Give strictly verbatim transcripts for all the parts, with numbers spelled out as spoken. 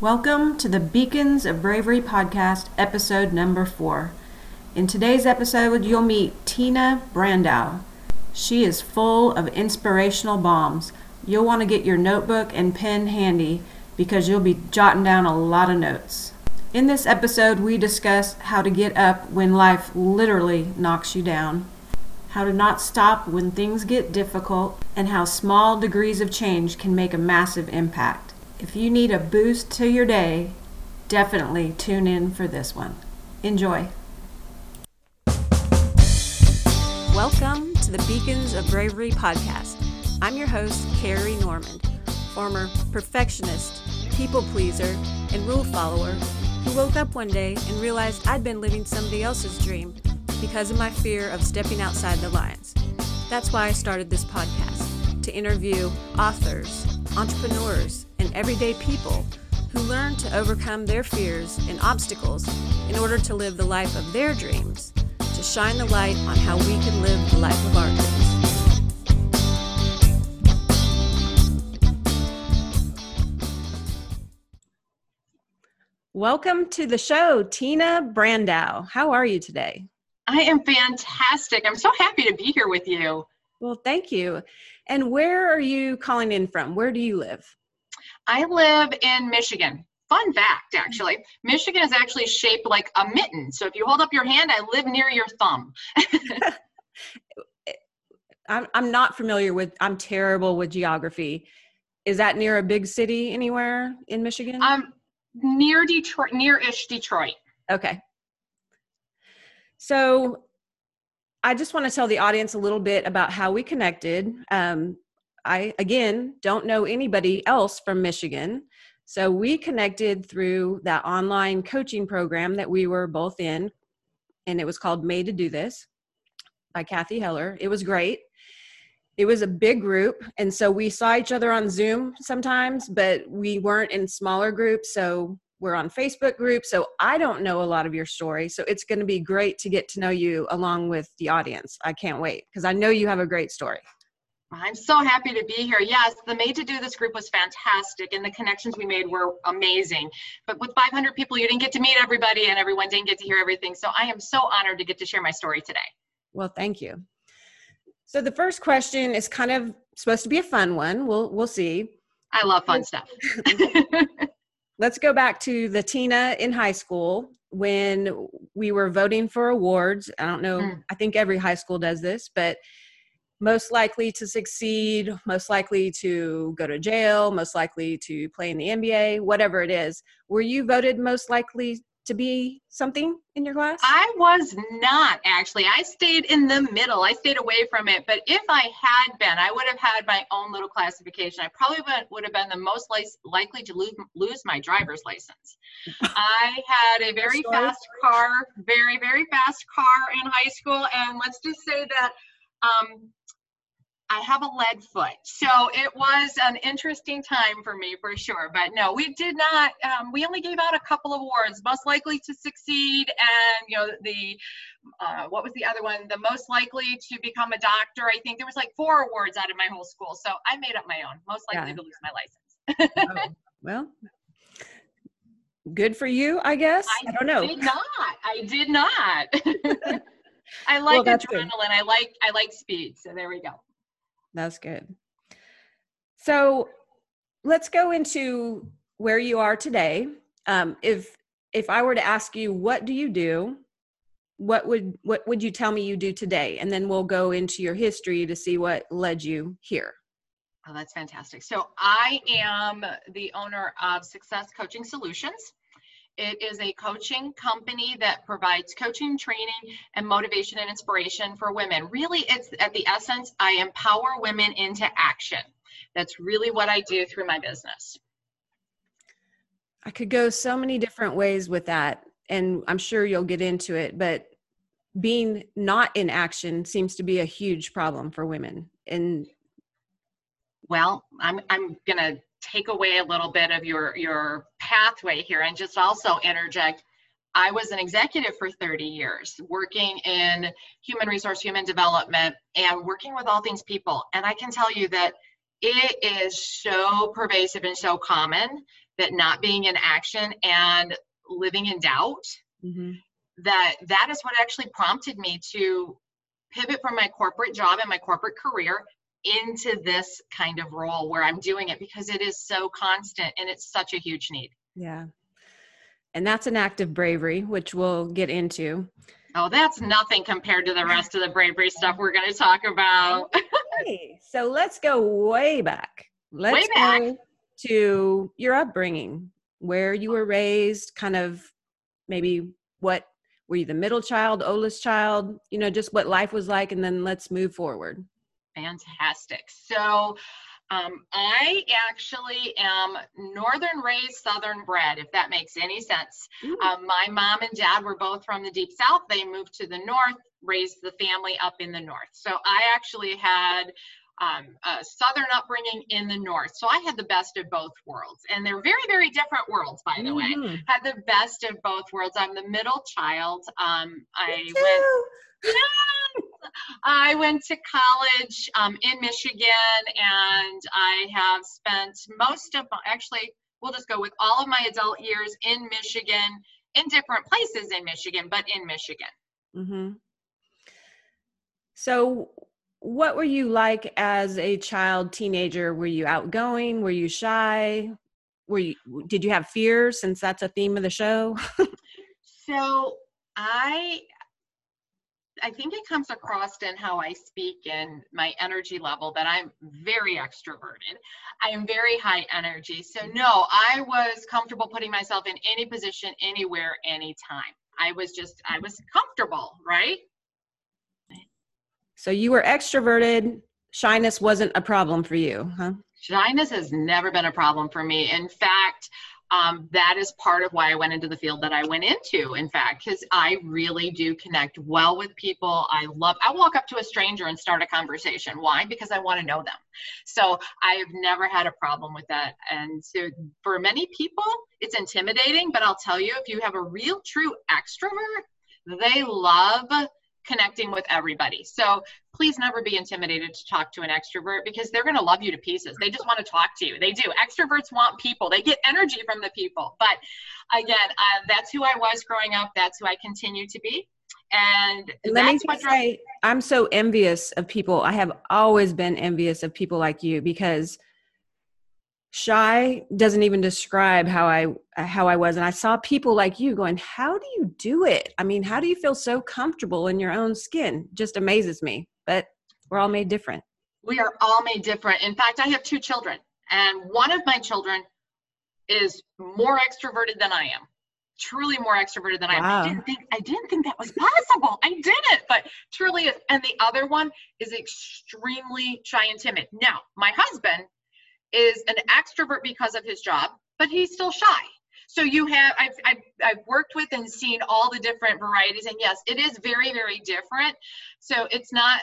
Welcome to the Beacons of Bravery podcast, episode number four. In today's episode, you'll meet Tina Brandau. She is full of inspirational bombs. You'll want to get your notebook and pen handy because you'll be jotting down a lot of notes. In this episode, we discuss how to get up when life literally knocks you down, how to not stop when things get difficult, and how small degrees of change can make a massive impact. If you need a boost to your day, definitely tune in for this one. Enjoy. Welcome to the Beacons of Bravery podcast. I'm your host, Carrie Norman, former perfectionist, people pleaser, and rule follower who woke up one day and realized I'd been living somebody else's dream because of my fear of stepping outside the lines. That's why I started this podcast, to interview authors, entrepreneurs, and everyday people who learn to overcome their fears and obstacles in order to live the life of their dreams, to shine the light on how we can live the life of our dreams. Welcome to the show, Tina Brandau. How are you today? I am fantastic. I'm so happy to be here with you. Well, thank you. And where are you calling in from? Where do you live? I live in Michigan. Fun fact, actually. Michigan is actually shaped like a mitten. So if you hold up your hand, I live near your thumb. I'm, I'm not familiar with, I'm terrible with geography. Is that near a big city anywhere in Michigan? Um, Near Detroit, near-ish Detroit. Okay. So I just want to tell the audience a little bit about how we connected. Um, I, again, don't know anybody else from Michigan. So we connected through that online coaching program that we were both in, and it was called Made to Do This by Kathy Heller. It was great. It was a big group, and so we saw each other on Zoom sometimes, but we weren't in smaller groups, so we're on Facebook groups, so I don't know a lot of your story, so it's going to be great to get to know you along with the audience. I can't wait, because I know you have a great story. I'm so happy to be here. Yes, the Made to Do This group was fantastic, and the connections we made were amazing, but with five hundred people, you didn't get to meet everybody, and everyone didn't get to hear everything, so I am so honored to get to share my story today. Well, thank you. So the first question is kind of supposed to be a fun one. We'll we'll see. I love fun stuff. Let's go back to the Tina in high school when we were voting for awards. I don't know. Mm. I think every high school does this, but most likely to succeed, most likely to go to jail, most likely to play in the N B A, whatever it is. Were you voted most likely to be something in your class? I was not, actually. I stayed in the middle. I stayed away from it. But if I had been, I would have had my own little classification. I probably would have been the most likely to lose, lose my driver's license. I had a very fast car, very, very fast car in high school. And let's just say that um, I have a lead foot. So it was an interesting time for me for sure. But no, we did not, um, we only gave out a couple of awards, most likely to succeed. And, you know, the, uh, what was the other one? The most likely to become a doctor. I think there was like four awards out of my whole school. So I made up my own, most likely yeah. to lose my license. Oh, well, good for you, I guess. I, I don't know. I did not. I did not. I like well, adrenaline. Good. I like, I like speed. So there we go. That's good. So let's go into where you are today. Um, if if I were to ask you, what do you do? What would what would you tell me you do today? And then we'll go into your history to see what led you here. Oh, that's fantastic. So I am the owner of Success Coaching Solutions. It is a coaching company that provides coaching, training, and motivation and inspiration for women. Really, it's at the essence, I empower women into action. That's really what I do through my business. I could go so many different ways with that, and I'm sure you'll get into it, but being not in action seems to be a huge problem for women. And well, I'm I'm going to take away a little bit of your, your pathway here and just also interject. I was an executive for thirty years working in human resource, human development, and working with all things people. And I can tell you that it is so pervasive and so common that not being in action and living in doubt, mm-hmm. that that is what actually prompted me to pivot from my corporate job and my corporate career into this kind of role where I'm doing it because it is so constant and it's such a huge need. Yeah. And that's an act of bravery, which we'll get into. Oh, that's nothing compared to the rest of the bravery stuff we're going to talk about. Okay. So let's go way back. Let's way back. Go to your upbringing, where you were raised, kind of maybe what, were you the middle child, oldest child, you know, just what life was like, and then let's move forward. Fantastic. So um, I actually am northern raised, southern bred, if that makes any sense. Um, my mom and dad were both from the deep south. They moved to the north, raised the family up in the north. So I actually had um, a southern upbringing in the north. So I had the best of both worlds. And they're very, very different worlds, by the mm-hmm. way. Had the best of both worlds. I'm the middle child. Um, I Me too. went... I went to college um, in Michigan, and I have spent most of my, actually, we'll just go with all of my adult years in Michigan, in different places in Michigan, but in Michigan. Mm-hmm. So what were you like as a child, teenager? Were you outgoing? Were you shy? Were you, did you have fears, since that's a theme of the show? So I... I think it comes across in how I speak and my energy level that I'm very extroverted. I am very high energy. So no, I was comfortable putting myself in any position, anywhere, anytime. I was just, I was comfortable, right? So you were extroverted. Shyness wasn't a problem for you, huh? Shyness has never been a problem for me. In fact, Um, that is part of why I went into the field that I went into, in fact, because I really do connect well with people. I love, I walk up to a stranger and start a conversation. Why? Because I want to know them. So I have never had a problem with that. And so for many people, it's intimidating, but I'll tell you, if you have a real true extrovert, they love connecting with everybody. So please never be intimidated to talk to an extrovert, because they're going to love you to pieces. They just want to talk to you. They do. Extroverts want people. They get energy from the people. But again, uh, that's who I was growing up. That's who I continue to be. And let me just say, I'm so envious of people. I have always been envious of people like you, because shy doesn't even describe how I how I was. And I saw people like you going, how do you do it? I mean, how do you feel so comfortable in your own skin? Just amazes me. But we're all made different. We are all made different. In fact, I have two children, and one of my children is more extroverted than I am. Truly more extroverted than I am. Wow. I didn't think I didn't think that was possible. I didn't, but truly is. And the other one is extremely shy and timid. Now, my husband is an extrovert because of his job, but he's still shy. So you have, I've, I've, I've worked with and seen all the different varieties. And yes, it is very, very different. So it's not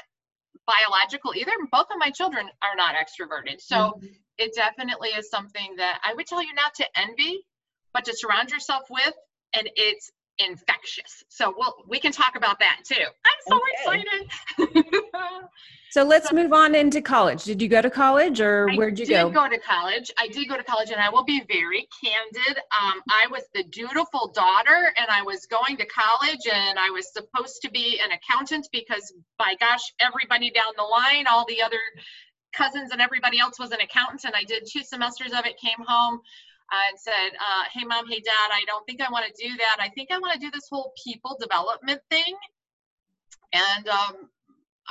biological either. Both of my children are not extroverted. So mm-hmm. it definitely is something that I would tell you not to envy, but to surround yourself with, and it's infectious. So we'll, we can talk about that too. I'm so okay. excited. So let's so, move on into college. Did you go to college, or I where'd you did go? I did go to college. I did go to college, and I will be very candid. Um, I was the dutiful daughter, and I was going to college, and I was supposed to be an accountant, because by gosh, everybody down the line, all the other cousins and everybody else was an accountant, and I did two semesters of it, came home, and said, uh, hey, mom, hey, dad, I don't think I want to do that. I think I want to do this whole people development thing. And um,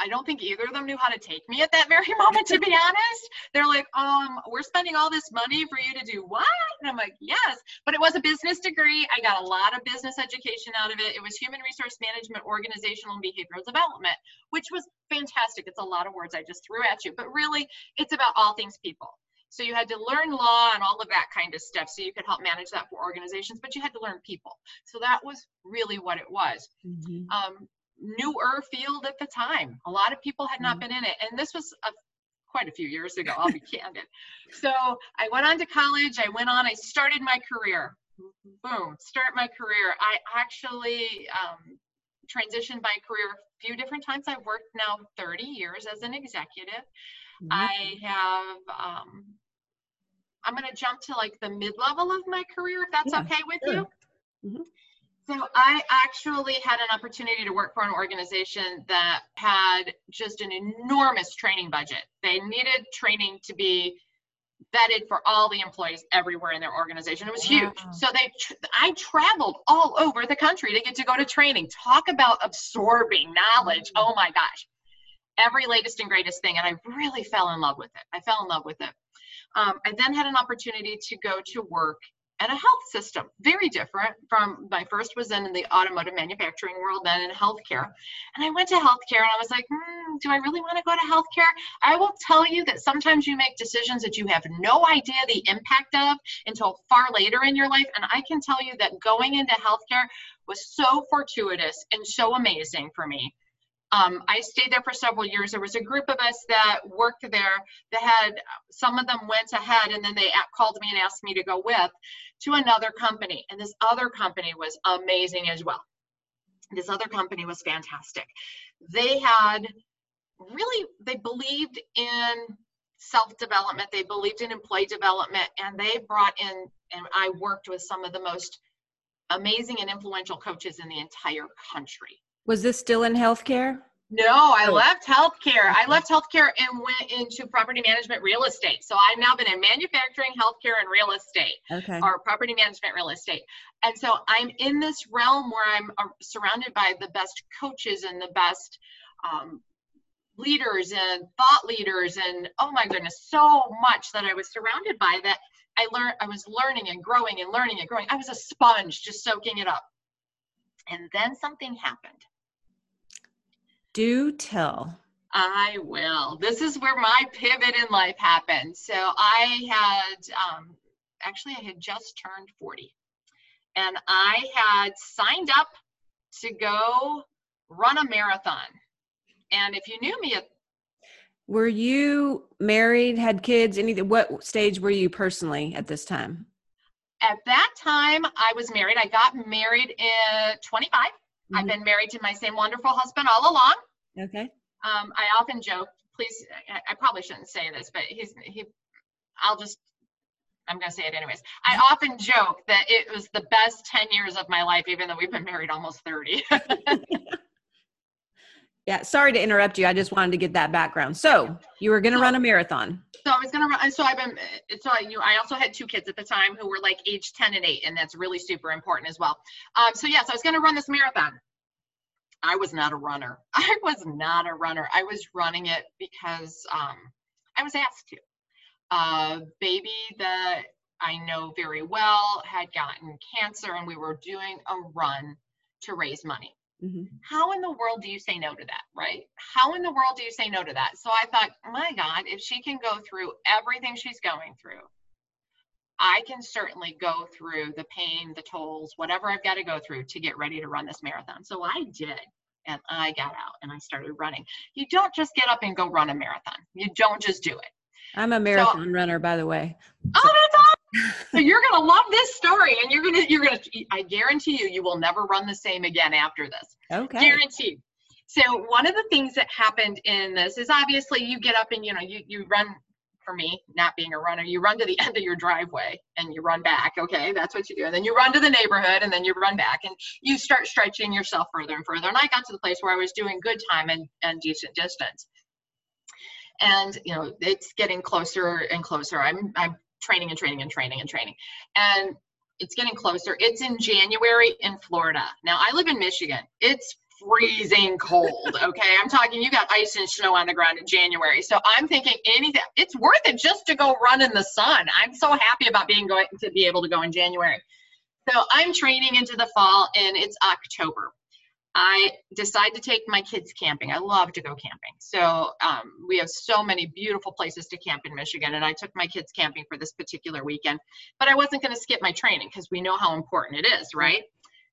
I don't think either of them knew how to take me at that very moment, to be honest. They're like, um, we're spending all this money for you to do what? And I'm like, yes, but it was a business degree. I got a lot of business education out of it. It was human resource management, organizational and behavioral development, which was fantastic. It's a lot of words I just threw at you, but really it's about all things people. So you had to learn law and all of that kind of stuff, so you could help manage that for organizations, but you had to learn people. So that was really what it was. Mm-hmm. Um, newer field at the time. A lot of people had not mm-hmm. been in it. And this was a, quite a few years ago, I'll be candid. So I went on to college. I went on, I started my career. Boom, start my career. I actually um, transitioned my career a few different times. I've worked now thirty years as an executive. Mm-hmm. I have um, I'm going to jump to like the mid-level of my career, if that's yeah, okay with sure. you. Mm-hmm. So I actually had an opportunity to work for an organization that had just an enormous training budget. They needed training to be vetted for all the employees everywhere in their organization. It was wow. huge. So they, tr- I traveled all over the country to get to go to training. Talk about absorbing knowledge. Mm-hmm. Oh my gosh. Every latest and greatest thing. And I really fell in love with it. I fell in love with it. Um, I then had an opportunity to go to work at a health system, very different from my first was in, in the automotive manufacturing world, then in healthcare. And I went to healthcare and I was like, hmm, do I really want to go to healthcare? I will tell you that sometimes you make decisions that you have no idea the impact of until far later in your life. And I can tell you that going into healthcare was so fortuitous and so amazing for me. Um, I stayed there for several years. There was a group of us that worked there that had, some of them went ahead and then they called me and asked me to go with to another company. And this other company was amazing as well. This other company was fantastic. They had really, they believed in self-development. They believed in employee development, and they brought in, and I worked with some of the most amazing and influential coaches in the entire country. Was this still in healthcare? No, I left healthcare. I left healthcare and went into property management real estate. So I've now been in manufacturing, healthcare, and real estate, okay. or property management real estate. And so I'm in this realm where I'm uh, surrounded by the best coaches and the best um, leaders and thought leaders. And oh my goodness, so much that I was surrounded by that I learned, I was learning and growing and learning and growing. I was a sponge just soaking it up. And then something happened. Do tell. I will. This is where my pivot in life happened. So I had, um, actually I had just turned forty, and I had signed up to go run a marathon. And if you knew me, a- were you married, had kids, anything? What stage were you personally at this time? At that time, I was married. I got married at twenty-five. Mm-hmm. I've been married to my same wonderful husband all along. Okay. Um, I often joke, please, I probably shouldn't say this, but he's, he, I'll just, I'm going to say it anyways. I often joke that it was the best ten years of my life, even though we've been married almost thirty. Yeah. Sorry to interrupt you. I just wanted to get that background. So you were going to so, run a marathon. So I was going to run. So I've been, so I knew, I also had two kids at the time who were like age ten and eight, and that's really super important as well. Um, so yes, I was going to run this marathon. I was not a runner. I was not a runner. I was running it because, um, I was asked to. Uh, baby that I know very well had gotten cancer, and we were doing a run to raise money. Mm-hmm. How in the world do you say no to that, right? How in the world do you say no to that? So I thought, my God, if she can go through everything she's going through, I can certainly go through the pain, the tolls, whatever I've got to go through to get ready to run this marathon. So I did. And I got out and I started running. You don't just get up and go run a marathon. You don't just do it. I'm a marathon so, runner, by the way. So. Oh, that's awesome. So you're going to love this story, and you're going to, you're going to, I guarantee you, you will never run the same again after this. Okay. Guaranteed. So one of the things that happened in this is obviously you get up and, you know, you, you run, for me, not being a runner, you run to the end of your driveway and you run back. Okay. That's what you do. And then you run to the neighborhood and then you run back, and you start stretching yourself further and further. And I got to the place where I was doing good time and, and decent distance. And, you know, it's getting closer and closer. I'm I'm training and training and training and training. And it's getting closer. It's in January in Florida. Now, I live in Michigan. It's freezing cold, okay? I'm talking, you got ice and snow on the ground in January. So I'm thinking anything. It's worth it just to go run in the sun. I'm so happy about being going to be able to go in January. So I'm training into the fall, and it's October. I decide to take my kids camping. I love to go camping. So um, we have so many beautiful places to camp in Michigan, and I took my kids camping for this particular weekend, but I wasn't going to skip my training because we know how important it is, right?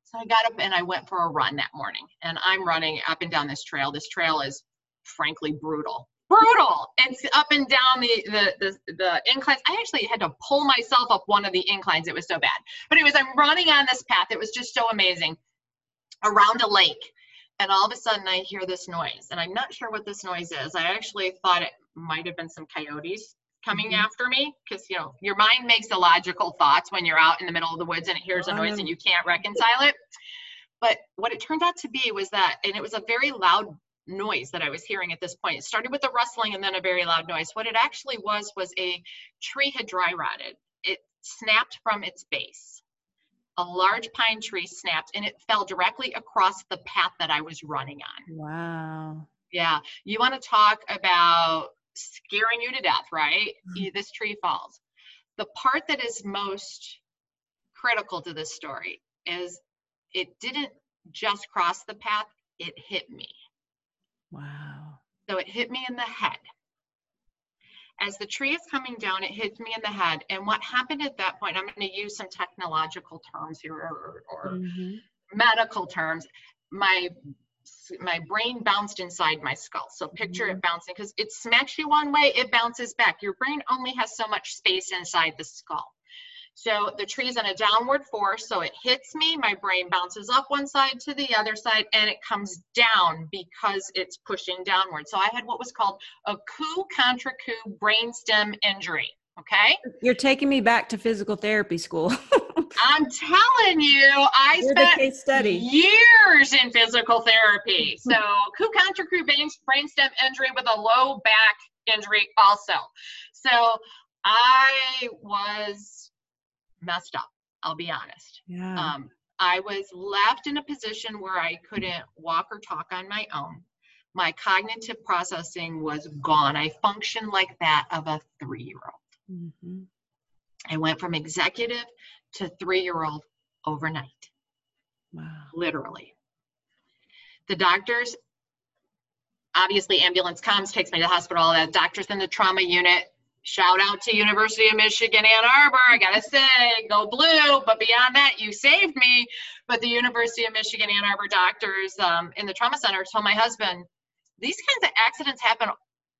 So I got up and I went for a run that morning, and I'm running up and down this trail. This trail is frankly brutal. Brutal. It's up and down the, the, the, the inclines. I actually had to pull myself up one of the inclines. It was so bad. But anyways, I'm running on this path. It was just so amazing. Around a lake, and all of a sudden I hear this noise, and I'm not sure what this noise is. I actually thought it might have been some coyotes coming mm-hmm. after me, because, you know, your mind makes illogical thoughts when you're out in the middle of the woods and it hears a noise um, and you can't reconcile it. But what it turned out to be was that, and it was a very loud noise that I was hearing at this point. It started with a rustling and then a very loud noise. What it actually was, was a tree had dry rotted. It snapped from its base. A large pine tree snapped and it fell directly across the path that I was running on. Wow. Yeah. You want to talk about scaring you to death, right? Mm-hmm. This tree falls. The part that is most critical to this story is it didn't just cross the path, it hit me. Wow. So it hit me in the head. As the tree is coming down, it hits me in the head. And what happened at that point, I'm going to use some technological terms here, or, or mm-hmm. medical terms. My my brain bounced inside my skull. So picture mm-hmm. it bouncing, because it smacks you one way, it bounces back. Your brain only has so much space inside the skull. So the tree's in a downward force, so it hits me, my brain bounces up one side to the other side, and it comes down because it's pushing downward. So I had what was called a coup contra coup brainstem injury, okay? You're taking me back to physical therapy school. I'm telling you, I You're spent case study. years in physical therapy. So coup contra coup brainstem injury with a low back injury also. So I was messed up, I'll be honest. Yeah. Um, I was left in a position where I couldn't walk or talk on my own. My cognitive processing was gone. I functioned like that of a three-year-old. Mm-hmm. I went from executive to three-year-old overnight. Wow. Literally. The doctors, obviously ambulance comes, takes me to the hospital, all that. Doctors in the trauma unit, shout out to University of Michigan, Ann Arbor. I gotta say, go blue. But beyond that, you saved me. But the University of Michigan, Ann Arbor doctors um, in the trauma center told my husband, these kinds of accidents happen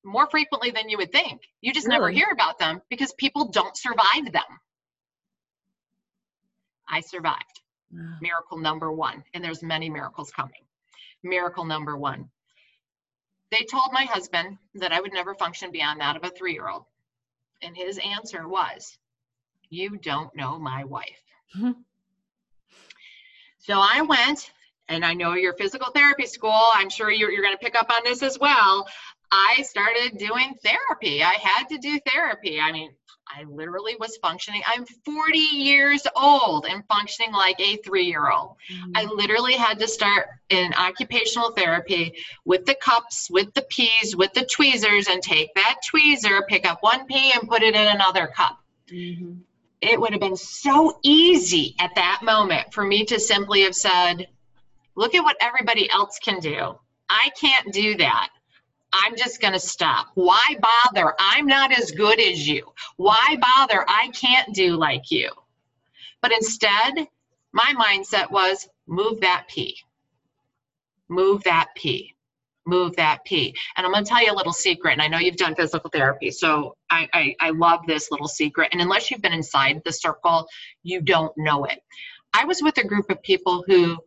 more frequently than you would think. You just really? never hear about them because people don't survive them. I survived. Wow. Miracle number one. And there's many miracles coming. Miracle number one. They told my husband that I would never function beyond that of a three-year-old. And his answer was, you don't know my wife. Mm-hmm. So I went, and I know your physical therapy school, I'm sure you're, you're going to pick up on this as well. I started doing therapy. I had to do therapy. I mean, I literally was functioning. I'm forty years old and functioning like a three-year-old. Mm-hmm. I literally had to start in occupational therapy with the cups, with the peas, with the tweezers, and take that tweezer, pick up one pea and put it in another cup. Mm-hmm. It would have been so easy at that moment for me to simply have said, look at what everybody else can do. I can't do that. I'm just going to stop. Why bother? I'm not as good as you. Why bother? I can't do like you. But instead, my mindset was move that pea, move that pea, move that pea. And I'm going to tell you a little secret. And I know you've done physical therapy, so I, I, I love this little secret. And unless you've been inside the circle, you don't know it. I was with a group of people who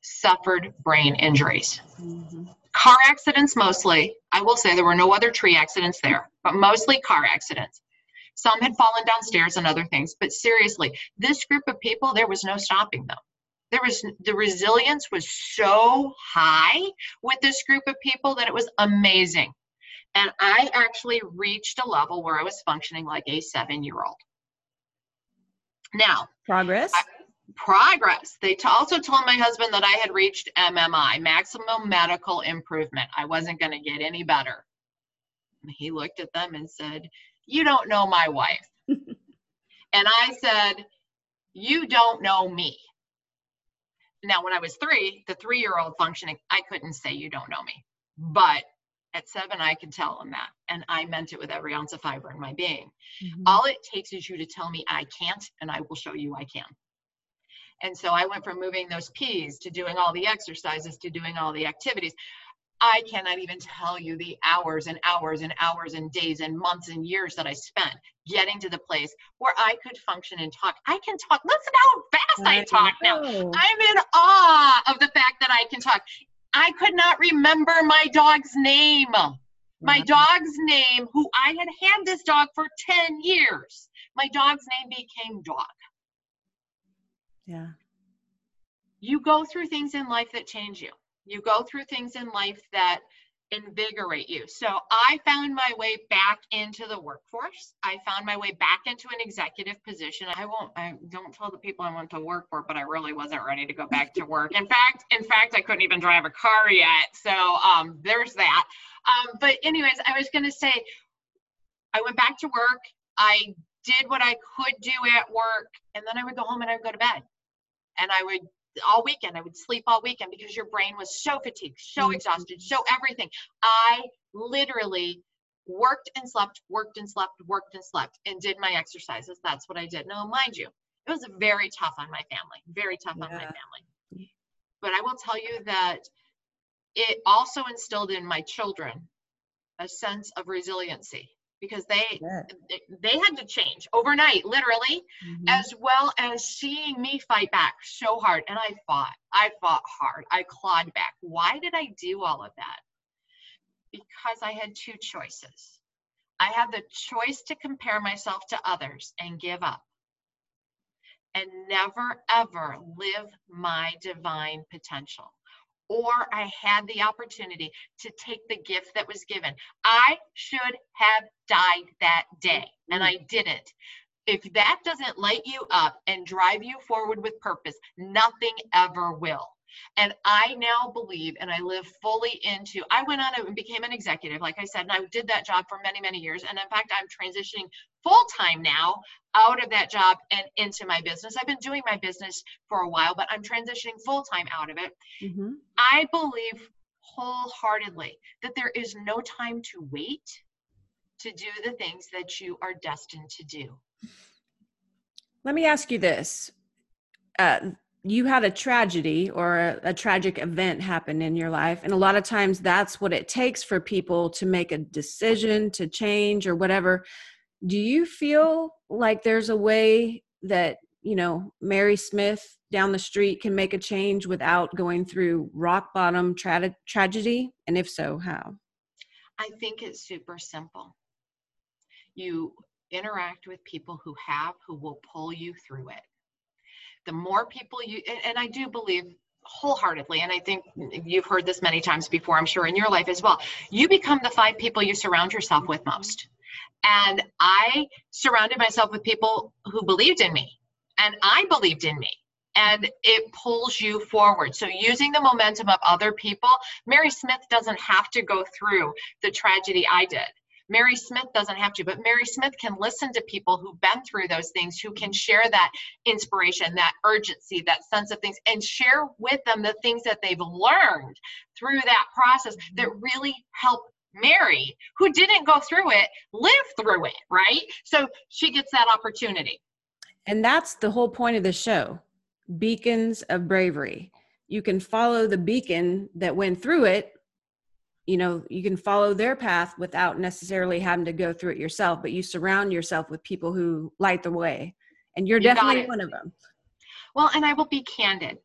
suffered brain injuries. Mm-hmm. Car accidents mostly. I will say there were no other tree accidents there, but mostly car accidents. Some had fallen downstairs and other things, but seriously, this group of people, there was no stopping them. There was, the resilience was so high with this group of people that it was amazing. And I actually reached a level where I was functioning like a seven-year-old. Now, progress. I, Progress. They t- also told my husband that I had reached M M I, maximum medical improvement. I wasn't going to get any better. And he looked at them and said, you don't know my wife. And I said, you don't know me. Now, when I was three, the three-year-old functioning, I couldn't say you don't know me. But at seven, I could tell him that. And I meant it with every ounce of fiber in my being. Mm-hmm. All it takes is you to tell me I can't, and I will show you I can. And so I went from moving those peas to doing all the exercises to doing all the activities. I cannot even tell you the hours and hours and hours and days and months and years that I spent getting to the place where I could function and talk. I can talk. Listen how fast I, I talk now. I'm in awe of the fact that I can talk. I could not remember my dog's name. my dog's name, who I had had this dog for ten years, my dog's name became Dog. Yeah. You go through things in life that change you. You go through things in life that invigorate you. So I found my way back into the workforce. I found my way back into an executive position. I won't, I don't tell the people I went to work for, but I really wasn't ready to go back to work. In fact, in fact, I couldn't even drive a car yet. So um, there's that. Um, but anyways, I was going to say, I went back to work. I did what I could do at work. And then I would go home and I would go to bed, and I would all weekend. I would sleep all weekend because your brain was so fatigued, so exhausted, so everything. I literally worked and slept, worked and slept, worked and slept, and did my exercises. That's what I did. Now, mind you, it was very tough on my family, very tough yeah. on my family. But I will tell you that it also instilled in my children a sense of resiliency, because they, yeah. they, they had to change overnight, literally, mm-hmm. as well as seeing me fight back so hard. And I fought, I fought hard. I clawed back. Why did I do all of that? Because I had two choices. I had the choice to compare myself to others and give up and never, ever live my divine potential. Or I had the opportunity to take the gift that was given. I should have died that day, and I didn't. If that doesn't light you up and drive you forward with purpose, nothing ever will. And I now believe, and I live fully into, I went on and became an executive, like I said, and I did that job for many, many years. And in fact, I'm transitioning full-time now out of that job and into my business. I've been doing my business for a while, but I'm transitioning full-time out of it. Mm-hmm. I believe wholeheartedly that there is no time to wait to do the things that you are destined to do. Let me ask you this. Uh, You had a tragedy or a, a tragic event happen in your life. And a lot of times that's what it takes for people to make a decision to change or whatever. Do you feel like there's a way that, you know, Mary Smith down the street can make a change without going through rock bottom tra- tragedy? And if so, how? I think it's super simple. You interact with people who have, who will pull you through it. The more people you, and I do believe wholeheartedly, and I think you've heard this many times before, I'm sure in your life as well, you become the five people you surround yourself with most. And I surrounded myself with people who believed in me, and I believed in me, and it pulls you forward. So using the momentum of other people, Mary Smith doesn't have to go through the tragedy I did. Mary Smith doesn't have to, but Mary Smith can listen to people who've been through those things, who can share that inspiration, that urgency, that sense of things, and share with them the things that they've learned through that process that really help Mary, who didn't go through it, live through it, right? So she gets that opportunity. And that's the whole point of the show, Beacons of Bravery. You can follow the beacon that went through it. You know, you can follow their path without necessarily having to go through it yourself, but you surround yourself with people who light the way, and you're you definitely one of them. Well, and I will be candid.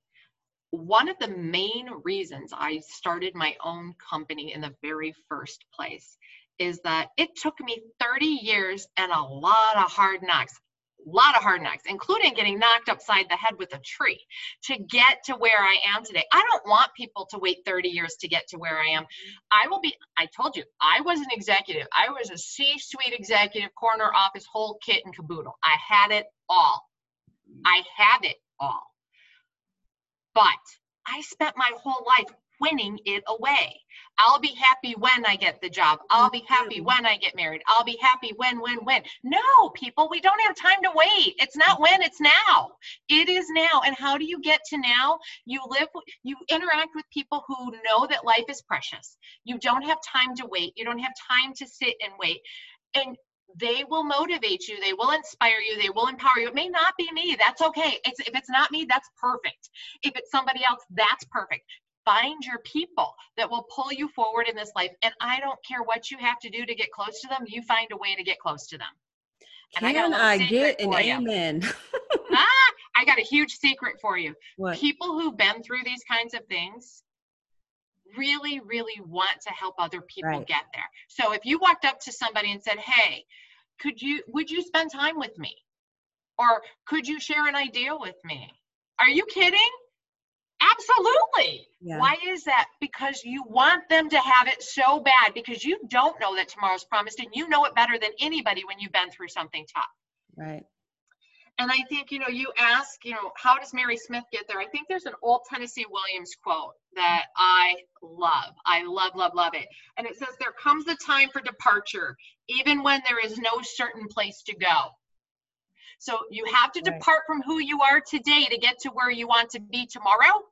One of the main reasons I started my own company in the very first place is that it took me thirty years and a lot of hard knocks, a lot of hard knocks, including getting knocked upside the head with a tree, to get to where I am today. I don't want people to wait thirty years to get to where I am. I will be, I told you, I was an executive. I was a C-suite executive, corner office, whole kit and caboodle. I had it all. I had it all. But I spent my whole life winning it away. I'll be happy when I get the job. I'll be happy when I get married. I'll be happy when, when, when. No, people, we don't have time to wait. It's not when, it's now. It is now. And how do you get to now? You live, you interact with people who know that life is precious. You don't have time to wait. You don't have time to sit and wait. And they will motivate you. They will inspire you. They will empower you. It may not be me. That's okay. It's, if it's not me, that's perfect. If it's somebody else, that's perfect. Find your people that will pull you forward in this life. And I don't care what you have to do to get close to them. You find a way to get close to them. And Can I, I get an amen? ah, I got a huge secret for you. What? People who've been through these kinds of things really, really want to help other people right. get there. So if you walked up to somebody and said, hey, could you, would you spend time with me? Or could you share an idea with me? Are you kidding? Absolutely. Yeah. Why is that? Because you want them to have it so bad, because you don't know that tomorrow's promised, and you know it better than anybody when you've been through something tough. Right. And I think, you know, you ask, you know, how does Mary Smith get there? I think there's an old Tennessee Williams quote that I love. I love, love, love it. And it says, there comes a time for departure, even when there is no certain place to go. So you have to right. depart from who you are today to get to where you want to be tomorrow,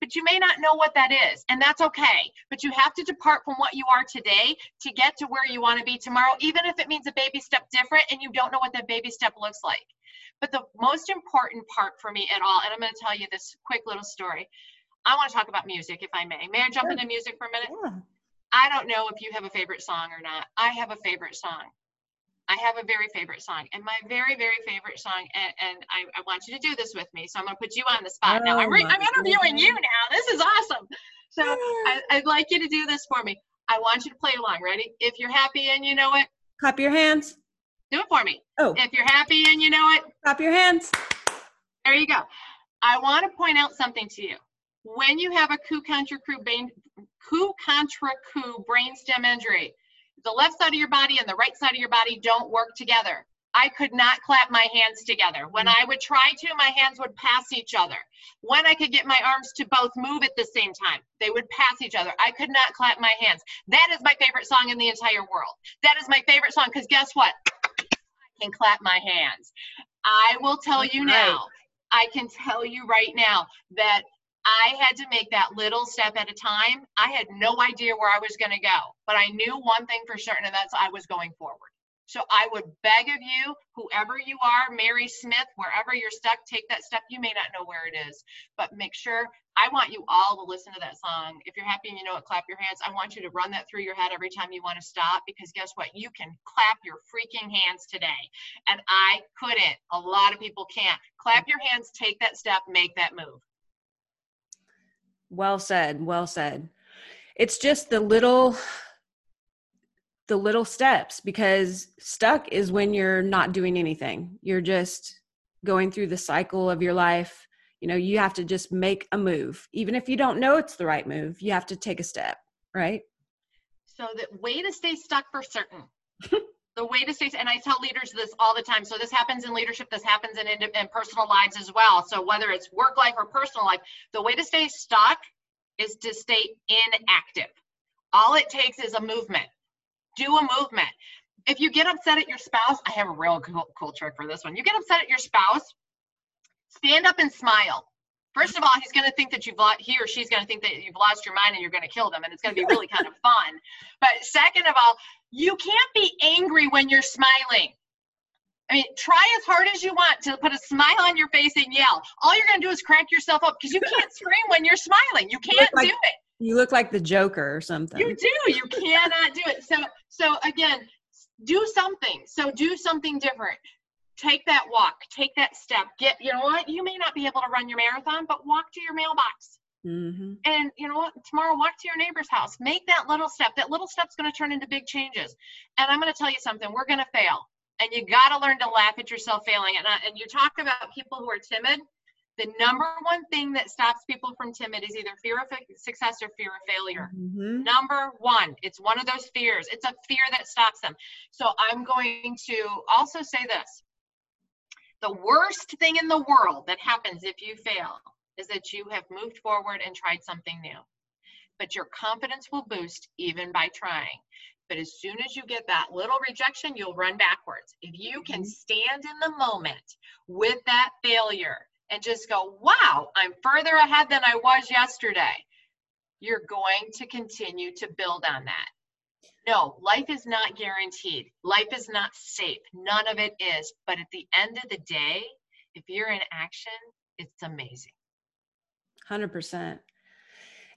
but you may not know what that is, and that's okay. But you have to depart from what you are today to get to where you want to be tomorrow, even if it means a baby step different and you don't know what that baby step looks like. But the most important part for me at all, and I'm going to tell you this quick little story. I want to talk about music, if I may. May I jump sure. into music for a minute? Yeah. I don't know if you have a favorite song or not. I have a favorite song. I have a very favorite song, and my very, very favorite song, and, and I, I want you to do this with me, so I'm going to put you on the spot oh now. I'm, re- I'm interviewing you now. This is awesome. So I, I'd like you to do this for me. I want you to play along. Ready? If you're happy and you know it. Clap your hands. Do it for me. Oh. If you're happy and you know it. Clap your hands. There you go. I want to point out something to you. When you have a coup contra coup brain, coup contra coup brainstem injury, the left side of your body and the right side of your body don't work together. I could not clap my hands together. When I would try to, my hands would pass each other. When I could get my arms to both move at the same time, they would pass each other. I could not clap my hands. That is my favorite song in the entire world. That is my favorite song, because guess what? I can clap my hands. I will tell you now, I can tell you right now that I had to make that little step at a time. I had no idea where I was going to go, but I knew one thing for certain, and that's I was going forward. So I would beg of you, whoever you are, Mary Smith, wherever you're stuck, take that step. You may not know where it is, but make sure, I want you all to listen to that song. If you're happy and you know it, clap your hands. I want you to run that through your head every time you want to stop, because guess what? You can clap your freaking hands today. And I couldn't. A lot of people can't. Clap your hands, take that step, make that move. Well said. Well said. It's just the little, the little steps, because stuck is when you're not doing anything. You're just going through the cycle of your life. You know, you have to just make a move. Even if you don't know it's the right move, you have to take a step, right? So the way to stay stuck for certain, the way to stay, and I tell leaders this all the time. So this happens in leadership, this happens in, in, in personal lives as well. So whether it's work life or personal life, the way to stay stuck is to stay inactive. All it takes is a movement. Do a movement. If you get upset at your spouse, I have a real cool, cool trick for this one. You get upset at your spouse, stand up and smile. First of all, he's going to think that you've lost, he or she's going to think that you've lost your mind and you're going to kill them, and it's going to be really kind of fun. But second of all, you can't be angry when you're smiling. I mean, try as hard as you want to put a smile on your face and yell. All you're going to do is crack yourself up, because you can't scream when you're smiling. You can't like, do it. You look like the Joker or something. You do. You cannot do it. So, so again, do something. So do something different. Take that walk, take that step, get, you know what, you may not be able to run your marathon, but walk to your mailbox. Mm-hmm. And you know what, tomorrow walk to your neighbor's house, make that little step. That little step's going to turn into big changes. And I'm going to tell you something, we're going to fail. And you got to learn to laugh at yourself failing. And, I, and you talk about people who are timid. The number one thing that stops people from timid is either fear of success or fear of failure. Mm-hmm. Number one, it's one of those fears. It's a fear that stops them. So I'm going to also say this. The worst thing in the world that happens if you fail is that you have moved forward and tried something new. But your confidence will boost even by trying. But as soon as you get that little rejection, you'll run backwards. If you can stand in the moment with that failure and just go, wow, I'm further ahead than I was yesterday, you're going to continue to build on that. No, life is not guaranteed. Life is not safe. None of it is. But at the end of the day, if you're in action, it's amazing. one hundred percent.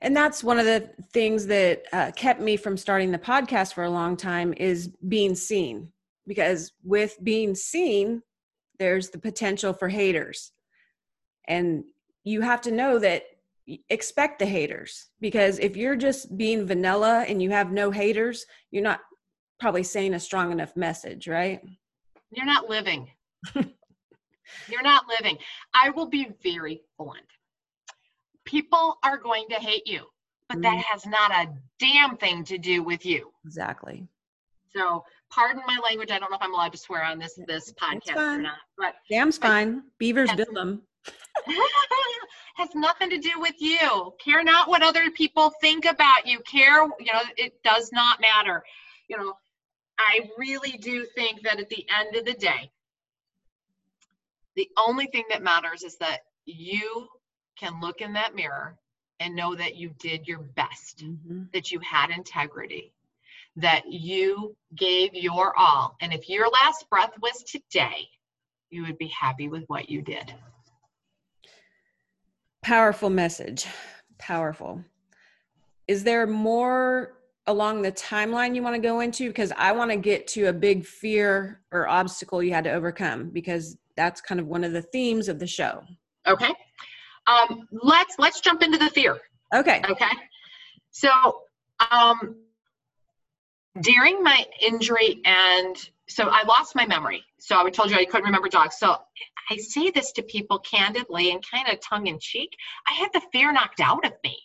And that's one of the things that uh, kept me from starting the podcast for a long time is being seen. Because with being seen, there's the potential for haters. And you have to know that expect the haters, because if you're just being vanilla and you have no haters, you're not probably saying a strong enough message, right? You're not living. You're not living. I will be very blunt. People are going to hate you, but that has not a damn thing to do with you. Exactly. So pardon my language. I don't know if I'm allowed to swear on this, this podcast or not, but damn's fine. Beavers build them. Has nothing to do with you. Care not what other people think about you. Care, you know, it does not matter. You know, I really do think that at the end of the day, the only thing that matters is that you can look in that mirror and know that you did your best, mm-hmm. that you had integrity, that you gave your all. And if your last breath was today, you would be happy with what you did. Powerful message. Powerful. Is there more along the timeline you want to go into? Because I want to get to a big fear or obstacle you had to overcome, because that's kind of one of the themes of the show. Okay. Um, let's, let's jump into the fear. Okay. Okay. So, um, during my injury, and so I lost my memory. So I told you I couldn't remember dogs. So I say this to people candidly and kind of tongue in cheek. I had the fear knocked out of me.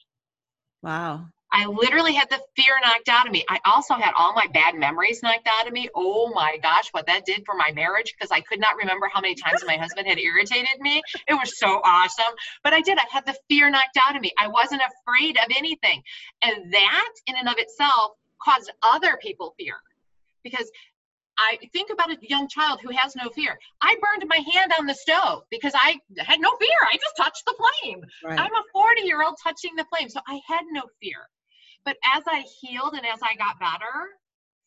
Wow. I literally had the fear knocked out of me. I also had all my bad memories knocked out of me. Oh my gosh, what that did for my marriage, because I could not remember how many times my husband had irritated me. It was so awesome. But I did. I had the fear knocked out of me. I wasn't afraid of anything. And that in and of itself caused other people fear, because I think about a young child who has no fear. I burned my hand on the stove because I had no fear. I just touched the flame. Right. I'm a forty year old touching the flame. So I had no fear. But as I healed and as I got better,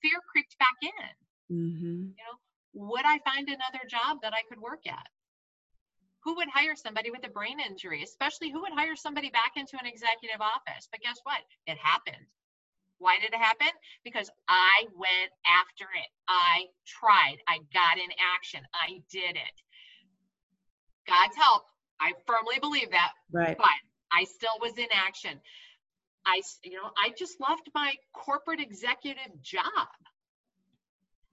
fear creeped back in. Mm-hmm. You know, would I find another job that I could work at? Who would hire somebody with a brain injury? Especially, who would hire somebody back into an executive office? But guess what? It happened. Why did it happen? Because I went after it. I tried. I got in action. I did it. God's help. I firmly believe that. Right. But I still was in action. I, you know, I just left my corporate executive job.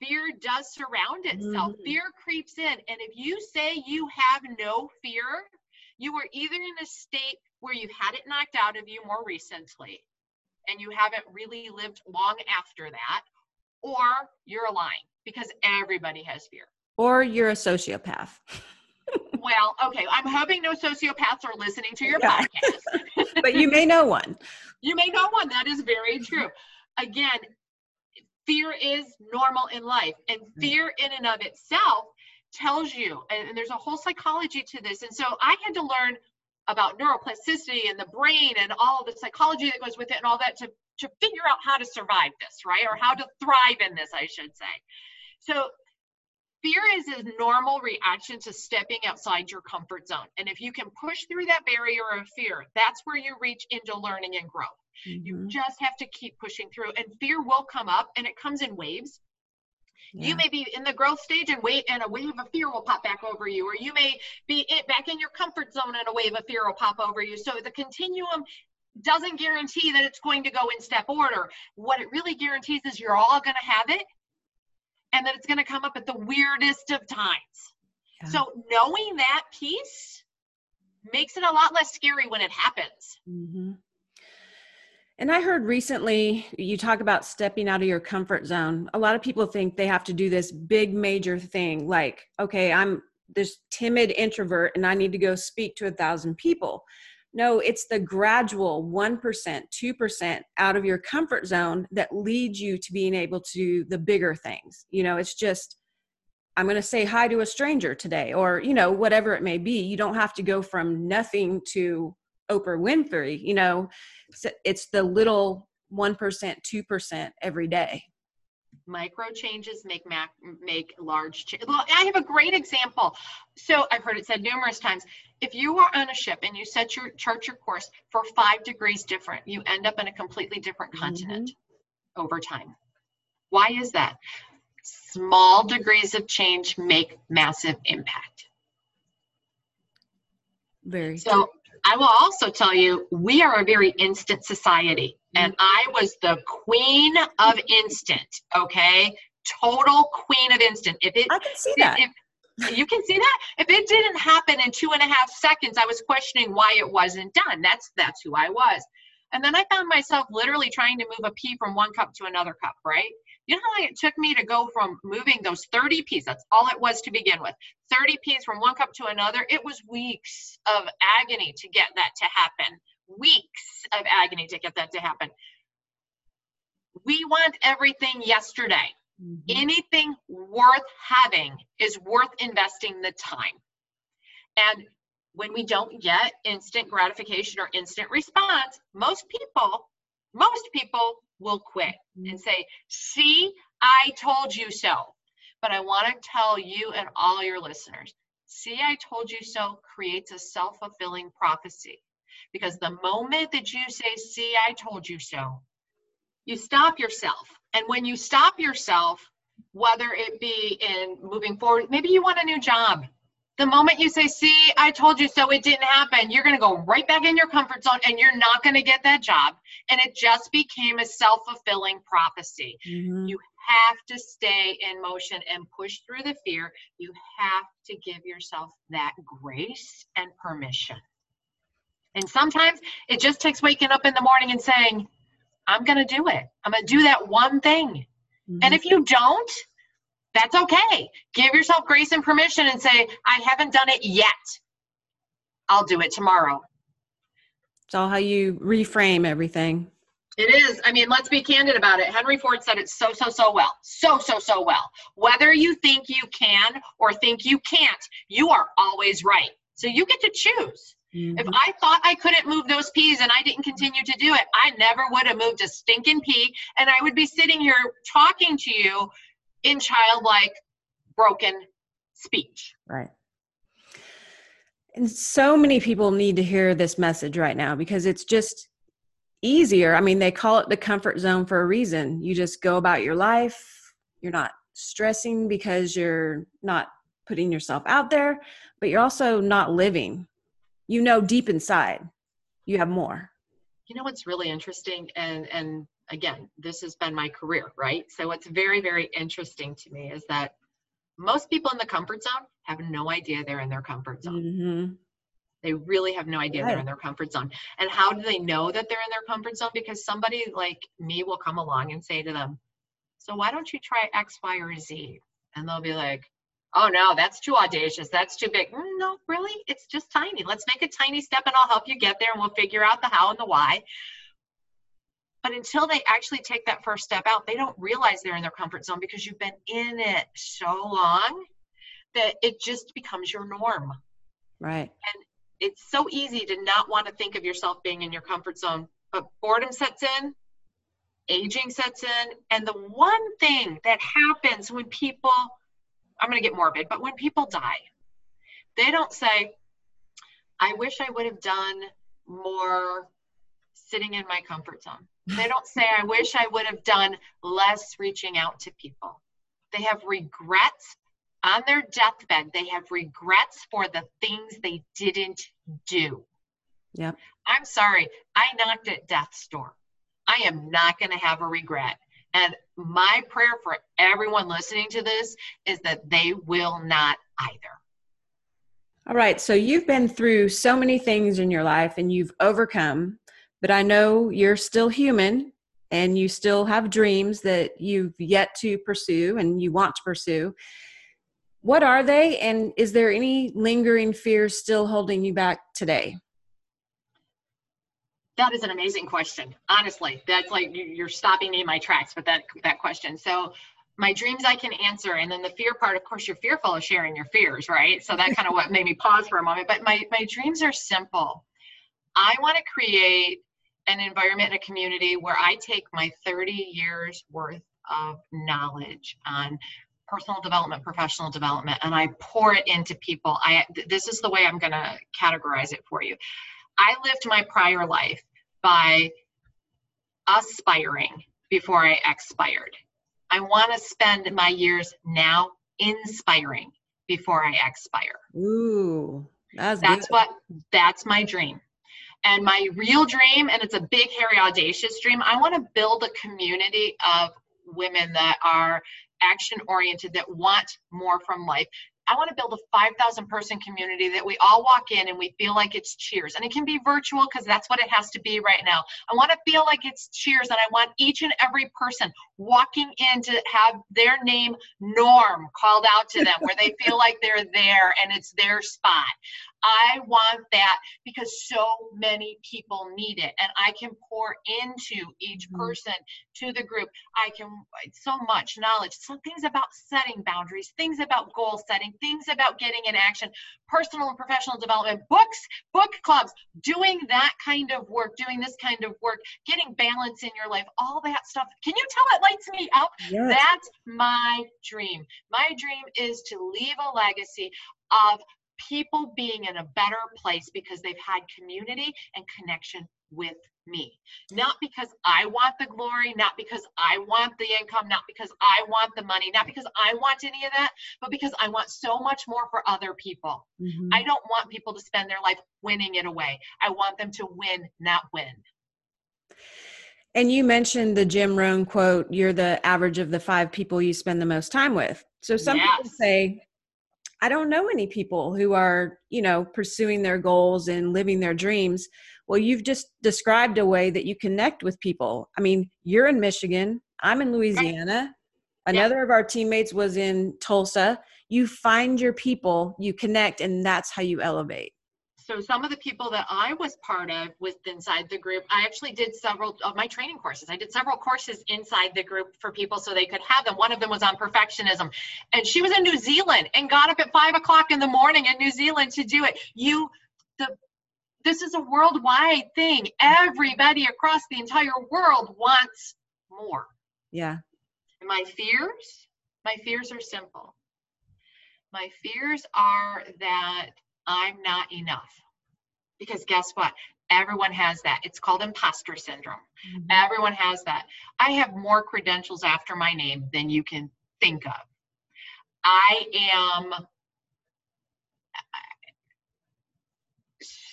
Fear does surround itself. Mm-hmm. Fear creeps in. And if you say you have no fear, you were either in a state where you had it knocked out of you more recently, and you haven't really lived long after that, or you're lying, because everybody has fear. Or you're a sociopath. Well, okay, I'm hoping no sociopaths are listening to your yeah. podcast. But you may know one. You may know one. That is very true. Again, fear is normal in life, and fear in and of itself tells you, and, and there's a whole psychology to this. And so I had to learn about neuroplasticity and the brain and all of the psychology that goes with it and all that to, to figure out how to survive this, right? Or how to thrive in this, I should say. So fear is a normal reaction to stepping outside your comfort zone. And if you can push through that barrier of fear, that's where you reach into learning and growth. Mm-hmm. You just have to keep pushing through, and fear will come up, and it comes in waves. Yeah. You may be in the growth stage and wait, and a wave of fear will pop back over you, or you may be back in your comfort zone and a wave of fear will pop over you. So the continuum doesn't guarantee that it's going to go in step order. What it really guarantees is you're all going to have it, and that it's going to come up at the weirdest of times. Yeah. So knowing that piece makes it a lot less scary when it happens. Mm-hmm. And I heard recently you talk about stepping out of your comfort zone. A lot of people think they have to do this big major thing, like, okay, I'm this timid introvert and I need to go speak to a thousand people. No, it's the gradual one percent, two percent out of your comfort zone that leads you to being able to do the bigger things. You know, it's just, I'm going to say hi to a stranger today, or, you know, whatever it may be. You don't have to go from nothing to Oprah Winfrey, you know. It's the little one percent, two percent every day. Micro changes make mac, make large changes. Well, I have a great example. So I've heard it said numerous times. If you are on a ship and you set your chart your course for five degrees different, you end up in a completely different continent mm-hmm. over time. Why is that? Small degrees of change make massive impact. Very so true. I will also tell you, we are a very instant society. Mm-hmm. And I was the queen of instant, okay? Total queen of instant. If it, I can see that. If, You can see that if it didn't happen in two and a half seconds, I was questioning why it wasn't done. That's, that's who I was. And then I found myself literally trying to move a pea from one cup to another cup, right? You know how long it took me to go from moving those thirty peas? That's all it was to begin with. thirty peas from one cup to another. It was weeks of agony to get that to happen. Weeks of agony to get that to happen. We want everything yesterday. Mm-hmm. Anything worth having is worth investing the time. And when we don't get instant gratification or instant response, most people, most people will quit mm-hmm. and say, see, I told you so. But I want to tell you and all your listeners, see, I told you so creates a self-fulfilling prophecy. Because the moment that you say, see, I told you so, you stop yourself. And when you stop yourself, whether it be in moving forward, maybe you want a new job. The moment you say, see, I told you so, it didn't happen, you're going to go right back in your comfort zone and you're not going to get that job. And it just became a self-fulfilling prophecy. Mm-hmm. You have to stay in motion and push through the fear. You have to give yourself that grace and permission. And sometimes it just takes waking up in the morning and saying, I'm going to do it. I'm going to do that one thing. Mm-hmm. And if you don't, that's okay. Give yourself grace and permission and say, I haven't done it yet. I'll do it tomorrow. It's all how you reframe everything. It is. I mean, let's be candid about it. Henry Ford said it so, so, so well. So, so, so well. Whether you think you can or think you can't, you are always right. So you get to choose. Mm-hmm. If I thought I couldn't move those peas and I didn't continue to do it, I never would have moved a stinking pea. And I would be sitting here talking to you in childlike, broken speech. Right. And so many people need to hear this message right now because it's just easier. I mean, they call it the comfort zone for a reason. You just go about your life. You're not stressing because you're not putting yourself out there, but you're also not living. You know, deep inside, you have more. You know, what's really interesting, and and again, this has been my career, right? So what's very, very interesting to me is that most people in the comfort zone have no idea they're in their comfort zone. Mm-hmm. They really have no idea right. they're in their comfort zone. And how do they know that they're in their comfort zone? Because somebody like me will come along and say to them, so why don't you try X, Y, or Z? And they'll be like, oh no, that's too audacious. That's too big. No, really? It's just tiny. Let's make a tiny step and I'll help you get there and we'll figure out the how and the why. But until they actually take that first step out, they don't realize they're in their comfort zone because you've been in it so long that it just becomes your norm. Right. And it's so easy to not want to think of yourself being in your comfort zone, but boredom sets in, aging sets in. And the one thing that happens when people, I'm going to get morbid, but when people die, they don't say, I wish I would have done more sitting in my comfort zone. They don't say, I wish I would have done less reaching out to people. They have regrets on their deathbed. They have regrets for the things they didn't do. Yeah. I'm sorry. I knocked at death's door. I am not going to have a regret. And my prayer for everyone listening to this is that they will not either. All right. So you've been through so many things in your life and you've overcome, but I know you're still human and you still have dreams that you've yet to pursue and you want to pursue. What are they? And is there any lingering fears still holding you back today? That is an amazing question. Honestly, that's like, you're stopping me in my tracks with that, that question. So my dreams I can answer. And then the fear part, of course, you're fearful of sharing your fears, right? So that kind of what made me pause for a moment, but my, my dreams are simple. I want to create an environment and a community where I take my thirty years worth of knowledge on personal development, professional development, and I pour it into people. I, this is the way I'm going to categorize it for you. I lived my prior life by aspiring before I expired. I want to spend my years now inspiring before I expire. Ooh. That's, that's what, that's my dream. And my real dream, and it's a big, hairy, audacious dream, I want to build a community of women that are action-oriented, that want more from life. I want to build a five thousand person community that we all walk in and we feel like it's Cheers. And it can be virtual because that's what it has to be right now. I want to feel like it's Cheers, and I want each and every person walking in to have their name Norm called out to them where they feel like they're there and it's their spot. I want that because so many people need it, and I can pour into each person, to the group. I can, so much knowledge, some things about setting boundaries, things about goal setting, things about getting in action, personal and professional development, books, book clubs, doing that kind of work, doing this kind of work, getting balance in your life, all that stuff. Can you tell it lights me up? Yes. That's my dream. My dream is to leave a legacy of people being in a better place because they've had community and connection with me. Not because I want the glory, not because I want the income, not because I want the money, not because I want any of that, but because I want so much more for other people. Mm-hmm. I don't want people to spend their life winning it away. I want them to win, not win. And you mentioned the Jim Rohn quote, you're the average of the five people you spend the most time with. So some yes. people say, I don't know any people who are, you know, pursuing their goals and living their dreams. Well, you've just described a way that you connect with people. I mean, you're in Michigan. I'm in Louisiana. Right. Another yeah. of our teammates was in Tulsa. You find your people, you connect, and that's how you elevate. So some of the people that I was part of with inside the group, I actually did several of my training courses. I did several courses inside the group for people so they could have them. One of them was on perfectionism, and she was in New Zealand and got up at five o'clock in the morning in New Zealand to do it. You, the, this is a worldwide thing. Everybody across the entire world wants more. Yeah. And my fears, my fears are simple. My fears are that I'm not enough, because guess what? Everyone has that. It's called imposter syndrome. Mm-hmm. Everyone has that. I have more credentials after my name than you can think of. I am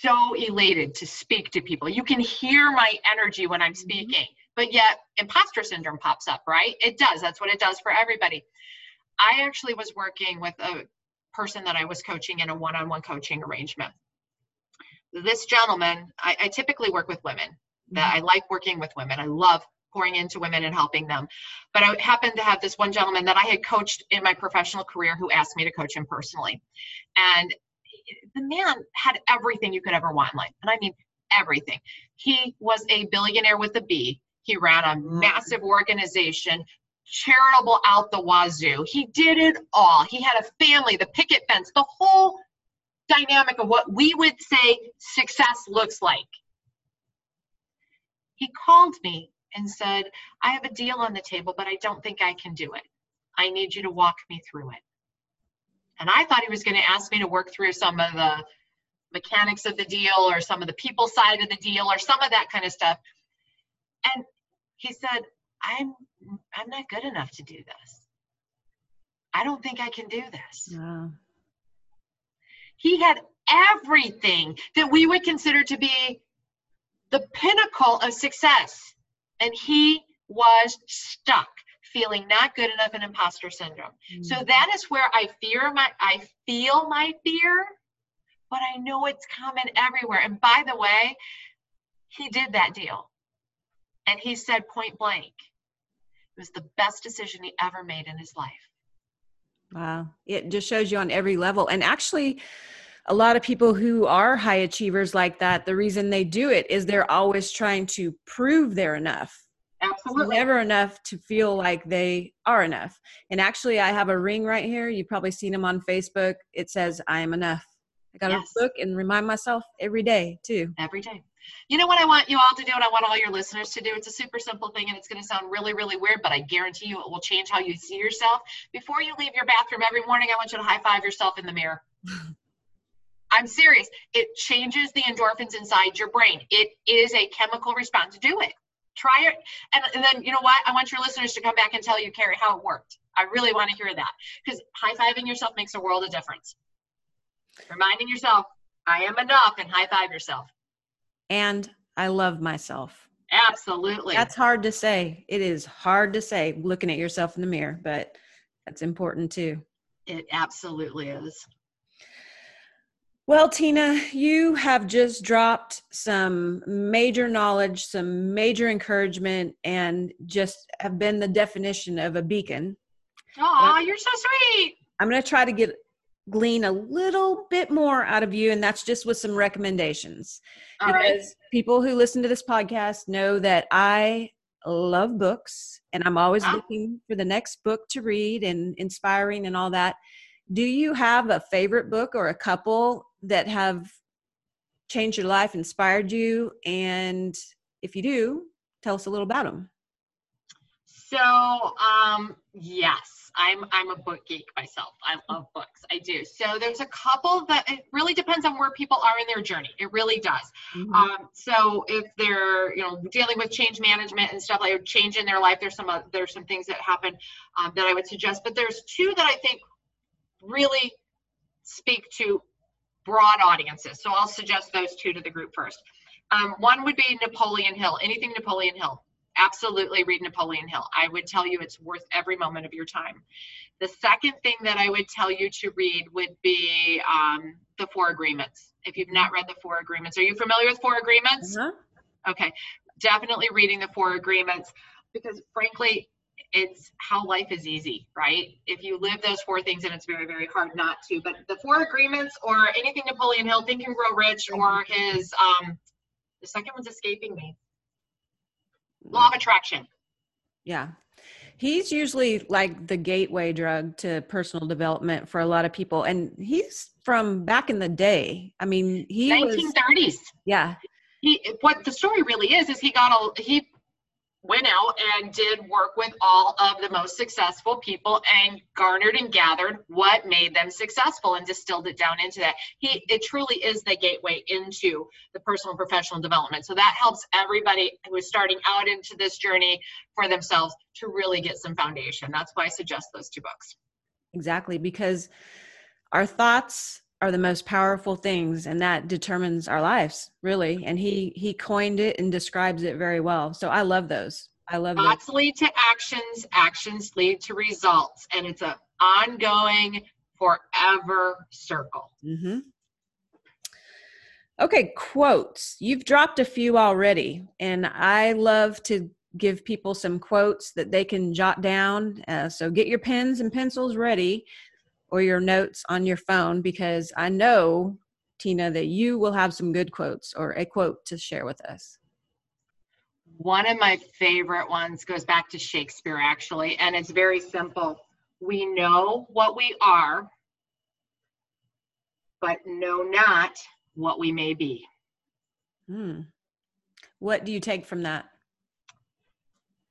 so elated to speak to people. You can hear my energy when I'm speaking, mm-hmm. but yet imposter syndrome pops up, right? It does. That's what it does for everybody. I actually was working with a person that I was coaching in a one-on-one coaching arrangement. This gentleman, I, I typically work with women. That I like working with women. I love pouring into women and helping them. But I happened to have this one gentleman that I had coached in my professional career who asked me to coach him personally. And the man had everything you could ever want in life. And I mean everything. He was a billionaire with a B. He ran a massive organization, charitable out the wazoo. He did it all. He had a family, the picket fence, the whole dynamic of what we would say success looks like. He called me and said, I have a deal on the table, but I don't think I can do it. I need you to walk me through it. And I thought he was going to ask me to work through some of the mechanics of the deal or some of the people side of the deal or some of that kind of stuff. And he said, I'm I'm not good enough to do this. I don't think I can do this. Wow. He had everything that we would consider to be the pinnacle of success. And he was stuck, feeling not good enough and imposter syndrome. Mm. So that is where I fear my, I feel my fear, but I know it's common everywhere. And by the way, he did that deal. And he said point blank, it was the best decision he ever made in his life. Wow. It just shows you on every level. And actually, a lot of people who are high achievers like that, the reason they do it is they're always trying to prove they're enough. Absolutely. It's never enough to feel like they are enough. And actually, I have a ring right here. You've probably seen them on Facebook. It says, I am enough. I got yes. to look and remind myself every day too. Every day. You know what I want you all to do, and I want all your listeners to do? It's a super simple thing, and it's going to sound really, really weird, but I guarantee you it will change how you see yourself. Before you leave your bathroom every morning, I want you to high-five yourself in the mirror. I'm serious. It changes the endorphins inside your brain. It is a chemical response. Do it. Try it. And, and then, you know what? I want your listeners to come back and tell you, Carrie, how it worked. I really want to hear that, because high-fiving yourself makes a world of difference. Reminding yourself, I am enough, and high five yourself. And I love myself. Absolutely. That's hard to say. It is hard to say, looking at yourself in the mirror, but that's important too. It absolutely is. Well, Tina, you have just dropped some major knowledge, some major encouragement, and just have been the definition of a beacon. Aw, you're so sweet. I'm going to try to get glean a little bit more out of you, and that's just with some recommendations. All because right. People who listen to this podcast know that I love books, and I'm always wow. looking for the next book to read and inspiring and all that. Do you have a favorite book or a couple that have changed your life, inspired you? And if you do, tell us a little about them. So, um, yes, I'm, I'm a book geek myself. I love books. I do. So there's a couple that it really depends on where people are in their journey. It really does. Mm-hmm. Um, so if they're, you know, dealing with change management and stuff like change in their life, there's some, uh, there's some things that happen um, that I would suggest, but there's two that I think really speak to broad audiences. So I'll suggest those two to the group first. Um, one would be Napoleon Hill. Anything Napoleon Hill. Absolutely read Napoleon Hill. I would tell you it's worth every moment of your time. The second thing that I would tell you to read would be um, The Four Agreements. If you've not read The Four Agreements, are you familiar with Four Agreements? Mm-hmm. Okay. Definitely reading The Four Agreements, because frankly, it's how life is easy, right? If you live those four things, and it's very, very hard not to, but The Four Agreements or anything Napoleon Hill, Think and Grow Rich, or his, um, the second one's escaping me. Law of Attraction. Yeah. He's usually like the gateway drug to personal development for a lot of people. And he's from back in the day. I mean, he nineteen thirties. Was, yeah. He, what the story really is, is he got a, he, went out and did work with all of the most successful people and garnered and gathered what made them successful and distilled it down into that. He, it truly is the gateway into the personal and professional development. So that helps everybody who is starting out into this journey for themselves to really get some foundation. That's why I suggest those two books. Exactly. Because our thoughts are the most powerful things, and that determines our lives, really. And he, he coined it and describes it very well. So I love those. I love those. Thoughts lead to actions, actions lead to results. And it's an ongoing forever circle. Mm-hmm. Okay. Quotes. You've dropped a few already, and I love to give people some quotes that they can jot down. Uh, so get your pens and pencils ready, or your notes on your phone, because I know, Tina, that you will have some good quotes or a quote to share with us. One of my favorite ones goes back to Shakespeare, actually, and it's very simple. We know what we are, but know not what we may be. Hmm. What do you take from that?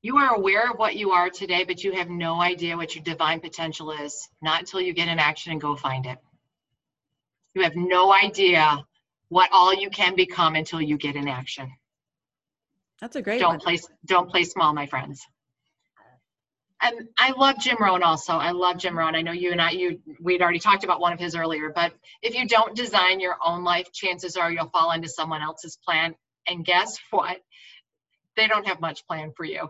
You are aware of what you are today, but you have no idea what your divine potential is, not until you get in action and go find it. You have no idea what all you can become until you get in action. That's a great don't one. Play, don't play small, my friends. And I love Jim Rohn also. I love Jim Rohn. I know you and I, you, we'd already talked about one of his earlier, but if you don't design your own life, chances are you'll fall into someone else's plan. And guess what? They don't have much plan for you.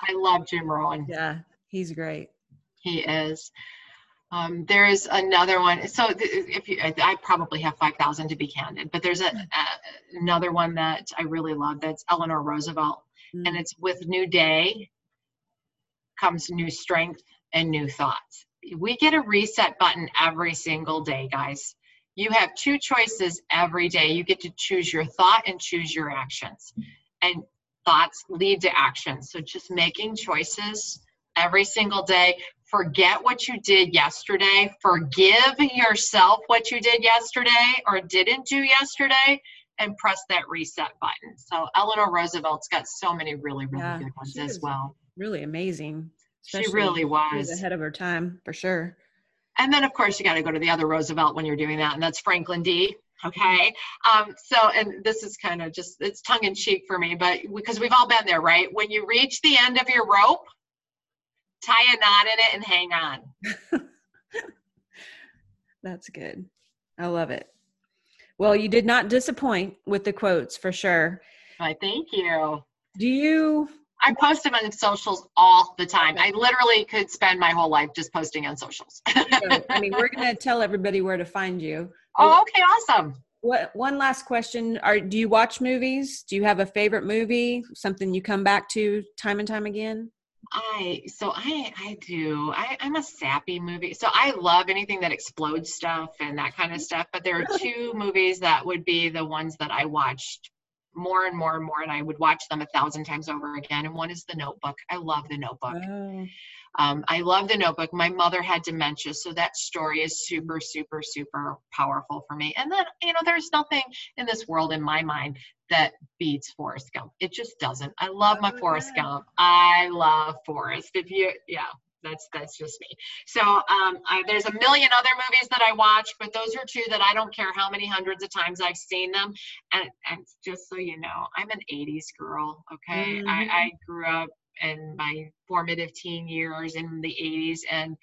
I love Jim Rohn. Yeah, he's great. He is. Um, there is another one. So th- if you, I, I probably have five thousand to be candid, but there's a, a, another one that I really love. That's Eleanor Roosevelt. Mm-hmm. And it's, with new day comes new strength and new thoughts. We get a reset button every single day, guys. You have two choices every day. You get to choose your thought and choose your actions. And thoughts lead to action. So just making choices every single day. Forget what you did yesterday. Forgive yourself what you did yesterday or didn't do yesterday, and press that reset button. So Eleanor Roosevelt's got so many really, really yeah, good ones as well. Really amazing. She really was. She was ahead of her time for sure. And then, of course, you got to go to the other Roosevelt when you're doing that, and that's Franklin D. Okay. Um, so, and this is kind of just, it's tongue in cheek for me, but because we've all been there, right? When you reach the end of your rope, tie a knot in it and hang on. That's good. I love it. Well, you did not disappoint with the quotes for sure. I thank you. Do you? I post them on socials all the time. I literally could spend my whole life just posting on socials. I mean, we're going to tell everybody where to find you. Oh, okay. Awesome. What, one last question. Are, do you watch movies? Do you have a favorite movie? Something you come back to time and time again? I, so I, I do, I, I'm a sappy movie. So I love anything that explodes stuff and that kind of stuff. But there are two movies that would be the ones that I watched more and more and more, and I would watch them a thousand times over again. And one is The Notebook. I love The Notebook. Oh. Um, I love The Notebook. My mother had dementia, so that story is super, super, super powerful for me. And then, you know, there's nothing in this world, in my mind, that beats Forrest Gump. It just doesn't. I love my oh, Forrest yeah. Gump. I love Forrest. If you, yeah, that's, that's just me. So um, I, there's a million other movies that I watch, but those are two that I don't care how many hundreds of times I've seen them. And, and just so you know, I'm an eighties girl. Okay. Mm-hmm. I, I grew up in my formative teen years in the eighties, and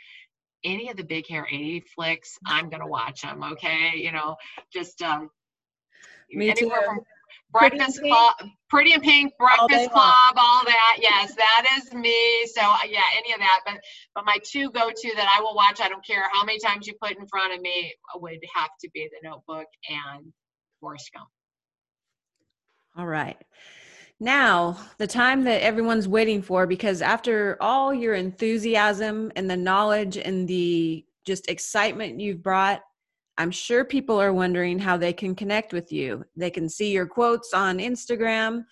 any of the big hair eighties flicks, I'm going to watch them. Okay. You know, just, um, Me anywhere too. From Breakfast Club, Pretty in Pink, Breakfast Club, all that. Yes, that is me. So yeah, any of that. But, but my two go-to that I will watch, I don't care how many times you put in front of me, would have to be The Notebook and Forrest Gump. All right. Now, the time that everyone's waiting for, because after all your enthusiasm and the knowledge and the just excitement you've brought, I'm sure people are wondering how they can connect with you. They can see your quotes on Instagram,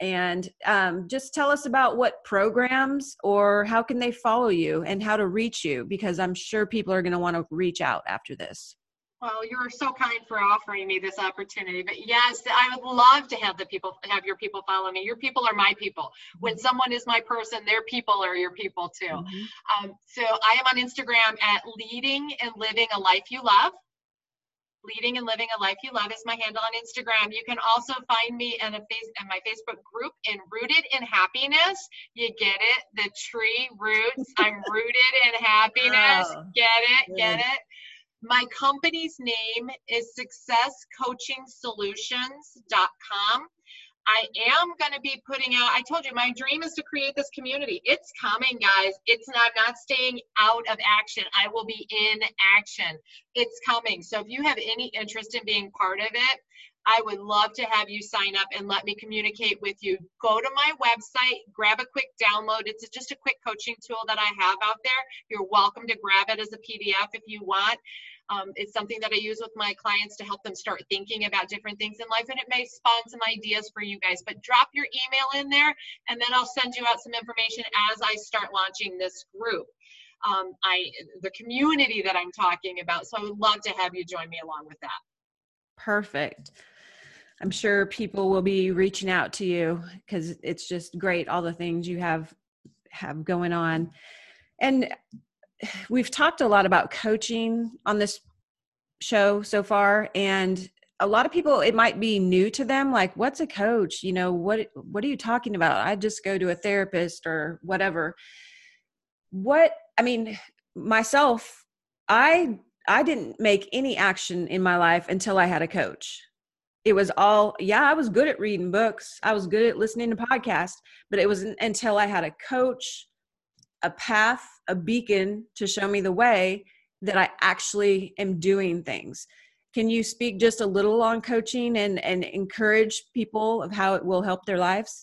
and um, just tell us about what programs, or how can they follow you and how to reach you, because I'm sure people are going to want to reach out after this. Well, you're so kind for offering me this opportunity, but yes, I would love to have the people, have your people follow me. Your people are my people. When someone is my person, their people are your people too. Mm-hmm. Um, so I am on Instagram at Leading and Living a Life You Love. Leading and Living a Life You Love is my handle on Instagram. You can also find me in, a face, in my Facebook group in Rooted in Happiness. You get it? The tree roots. I'm rooted in happiness. Wow. Get it? Good. Get it? My company's name is success coaching solutions dot com. I am going to be putting out, I told you, my dream is to create this community. It's coming, guys. It's not, I'm not staying out of action. I will be in action. It's coming. So if you have any interest in being part of it, I would love to have you sign up and let me communicate with you. Go to my website, grab a quick download. It's just a quick coaching tool that I have out there. You're welcome to grab it as a P D F if you want. Um, it's something that I use with my clients to help them start thinking about different things in life, and it may spawn some ideas for you guys, but drop your email in there, and then I'll send you out some information as I start launching this group. Um, I, the community that I'm talking about. So I would love to have you join me along with that. Perfect. I'm sure people will be reaching out to you, because it's just great, all the things you have have going on. And we've talked a lot about coaching on this show so far, and a lot of people, it might be new to them, like, what's a coach? You know, what what are you talking about? I just go to a therapist or whatever. What, I mean, myself, I I didn't make any action in my life until I had a coach. It was all, yeah, I was good at reading books. I was good at listening to podcasts, but it wasn't until I had a coach, a path, a beacon to show me the way, that I actually am doing things. Can you speak just a little on coaching and, and encourage people of how it will help their lives?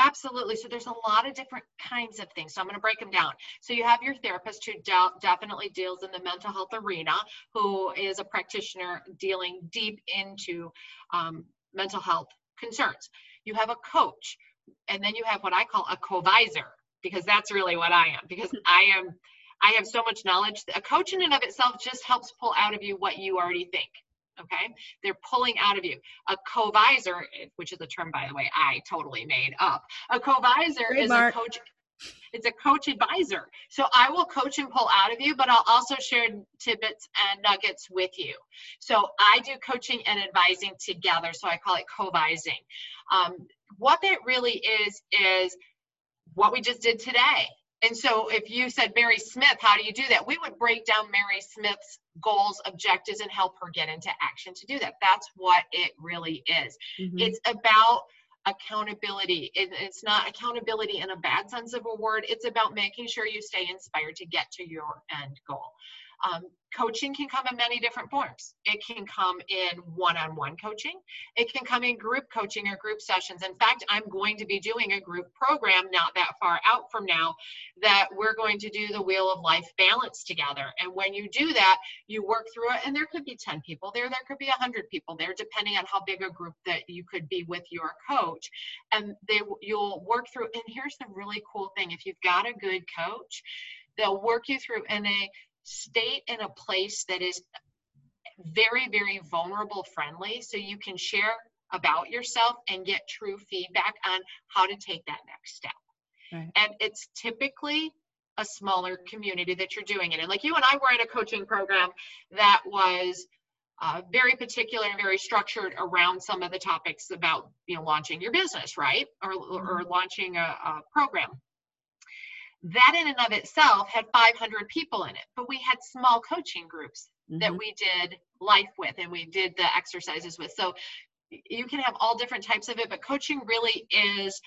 Absolutely. So there's a lot of different kinds of things. So I'm going to break them down. So you have your therapist, who de- definitely deals in the mental health arena, who is a practitioner dealing deep into um, mental health concerns. You have a coach, and then you have what I call a co-advisor, because that's really what I am, because I am, I have so much knowledge. A coach in and of itself just helps pull out of you what you already think. Okay. They're pulling out of you. A co-advisor, which is a term, by the way, I totally made up. A co-advisor hey, is Mark. a coach. It's a coach advisor. So I will coach and pull out of you, but I'll also share tidbits and nuggets with you. So I do coaching and advising together. So I call it co-advising. Um, what that really is, is what we just did today. And so if you said, Mary Smith, how do you do that? We would break down Mary Smith's goals, objectives, and help her get into action to do that. That's what it really is. Mm-hmm. It's about accountability. It, it's not accountability in a bad sense of a word. It's about making sure you stay inspired to get to your end goal. Um, coaching can come in many different forms. It can come in one-on-one coaching. It can come in group coaching or group sessions. In fact, I'm going to be doing a group program not that far out from now that we're going to do the Wheel of Life Balance together. And when you do that, you work through it, and there could be ten people there, there could be one hundred people there, depending on how big a group that you could be with your coach. And they, you'll work through, and here's the really cool thing. If you've got a good coach, they'll work you through in a state in a place that is very, very vulnerable friendly, so you can share about yourself and get true feedback on how to take that next step. Right. And it's typically a smaller community that you're doing it. And like you and I were in a coaching program that was uh, very particular and very structured around some of the topics about, you know, launching your business, right? Or, mm-hmm. or launching a, a program. That in and of itself had five hundred people in it, but we had small coaching groups mm-hmm. that we did life with and we did the exercises with. So you can have all different types of it, but coaching really is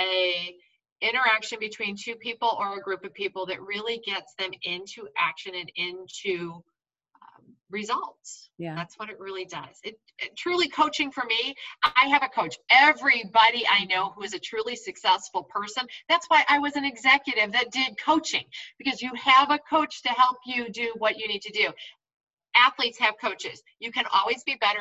a interaction between two people or a group of people that really gets them into action and into um, results. Yeah, that's what it really does. It, it truly coaching for me. I have a coach. Everybody I know who is a truly successful person. That's why I was an executive that did coaching, because you have a coach to help you do what you need to do. Athletes have coaches. You can always be better.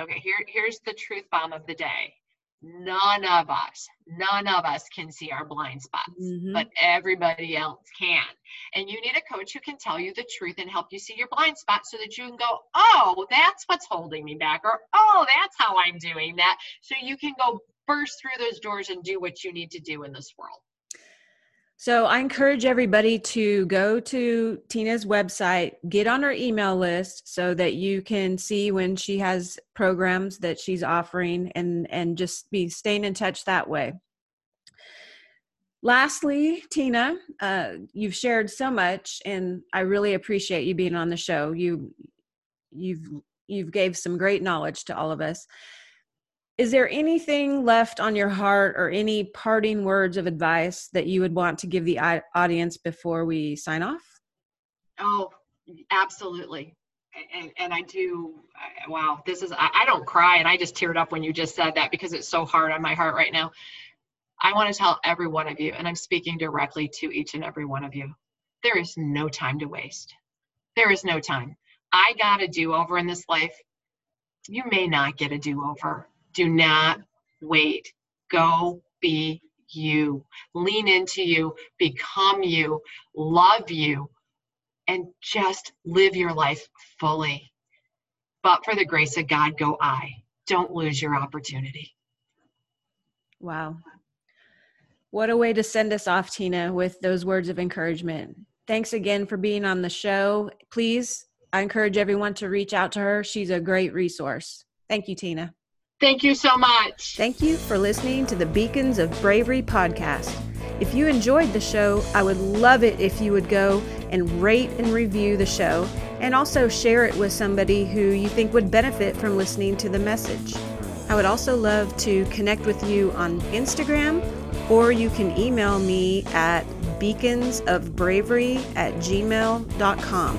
Okay, here, here's the truth bomb of the day. None of us, none of us can see our blind spots, mm-hmm. but everybody else can. And you need a coach who can tell you the truth and help you see your blind spots so that you can go, oh, that's what's holding me back, or oh, that's how I'm doing that. So you can go burst through those doors and do what you need to do in this world. So I encourage everybody to go to Tina's website, get on her email list so that you can see when she has programs that she's offering, and, and just be staying in touch that way. Lastly, Tina, uh, you've shared so much, and I really appreciate you being on the show. You, you've, you've gave some great knowledge to all of us. Is there anything left on your heart or any parting words of advice that you would want to give the audience before we sign off? Oh, absolutely. And, and I do. Wow. This is, I don't cry. And I just teared up when you just said that, because it's so hard on my heart right now. I want to tell every one of you, and I'm speaking directly to each and every one of you, there is no time to waste. There is no time. I got a do-over in this life. You may not get a do-over. Do not wait. Go be you. Lean into you, become you, love you, and just live your life fully. But for the grace of God, go I. Don't lose your opportunity. Wow. What a way to send us off, Tina, with those words of encouragement. Thanks again for being on the show. Please, I encourage everyone to reach out to her. She's a great resource. Thank you, Tina. Thank you so much. Thank you for listening to the Beacons of Bravery podcast. If you enjoyed the show, I would love it if you would go and rate and review the show, and also share it with somebody who you think would benefit from listening to the message. I would also love to connect with you on Instagram, or you can email me at beaconsofbravery at gmail dot com.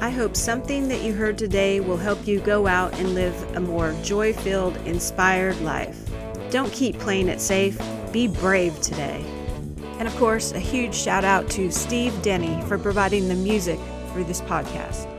I hope something that you heard today will help you go out and live a more joy-filled, inspired life. Don't keep playing it safe. Be brave today. And of course, a huge shout out to Steve Denny for providing the music for this podcast.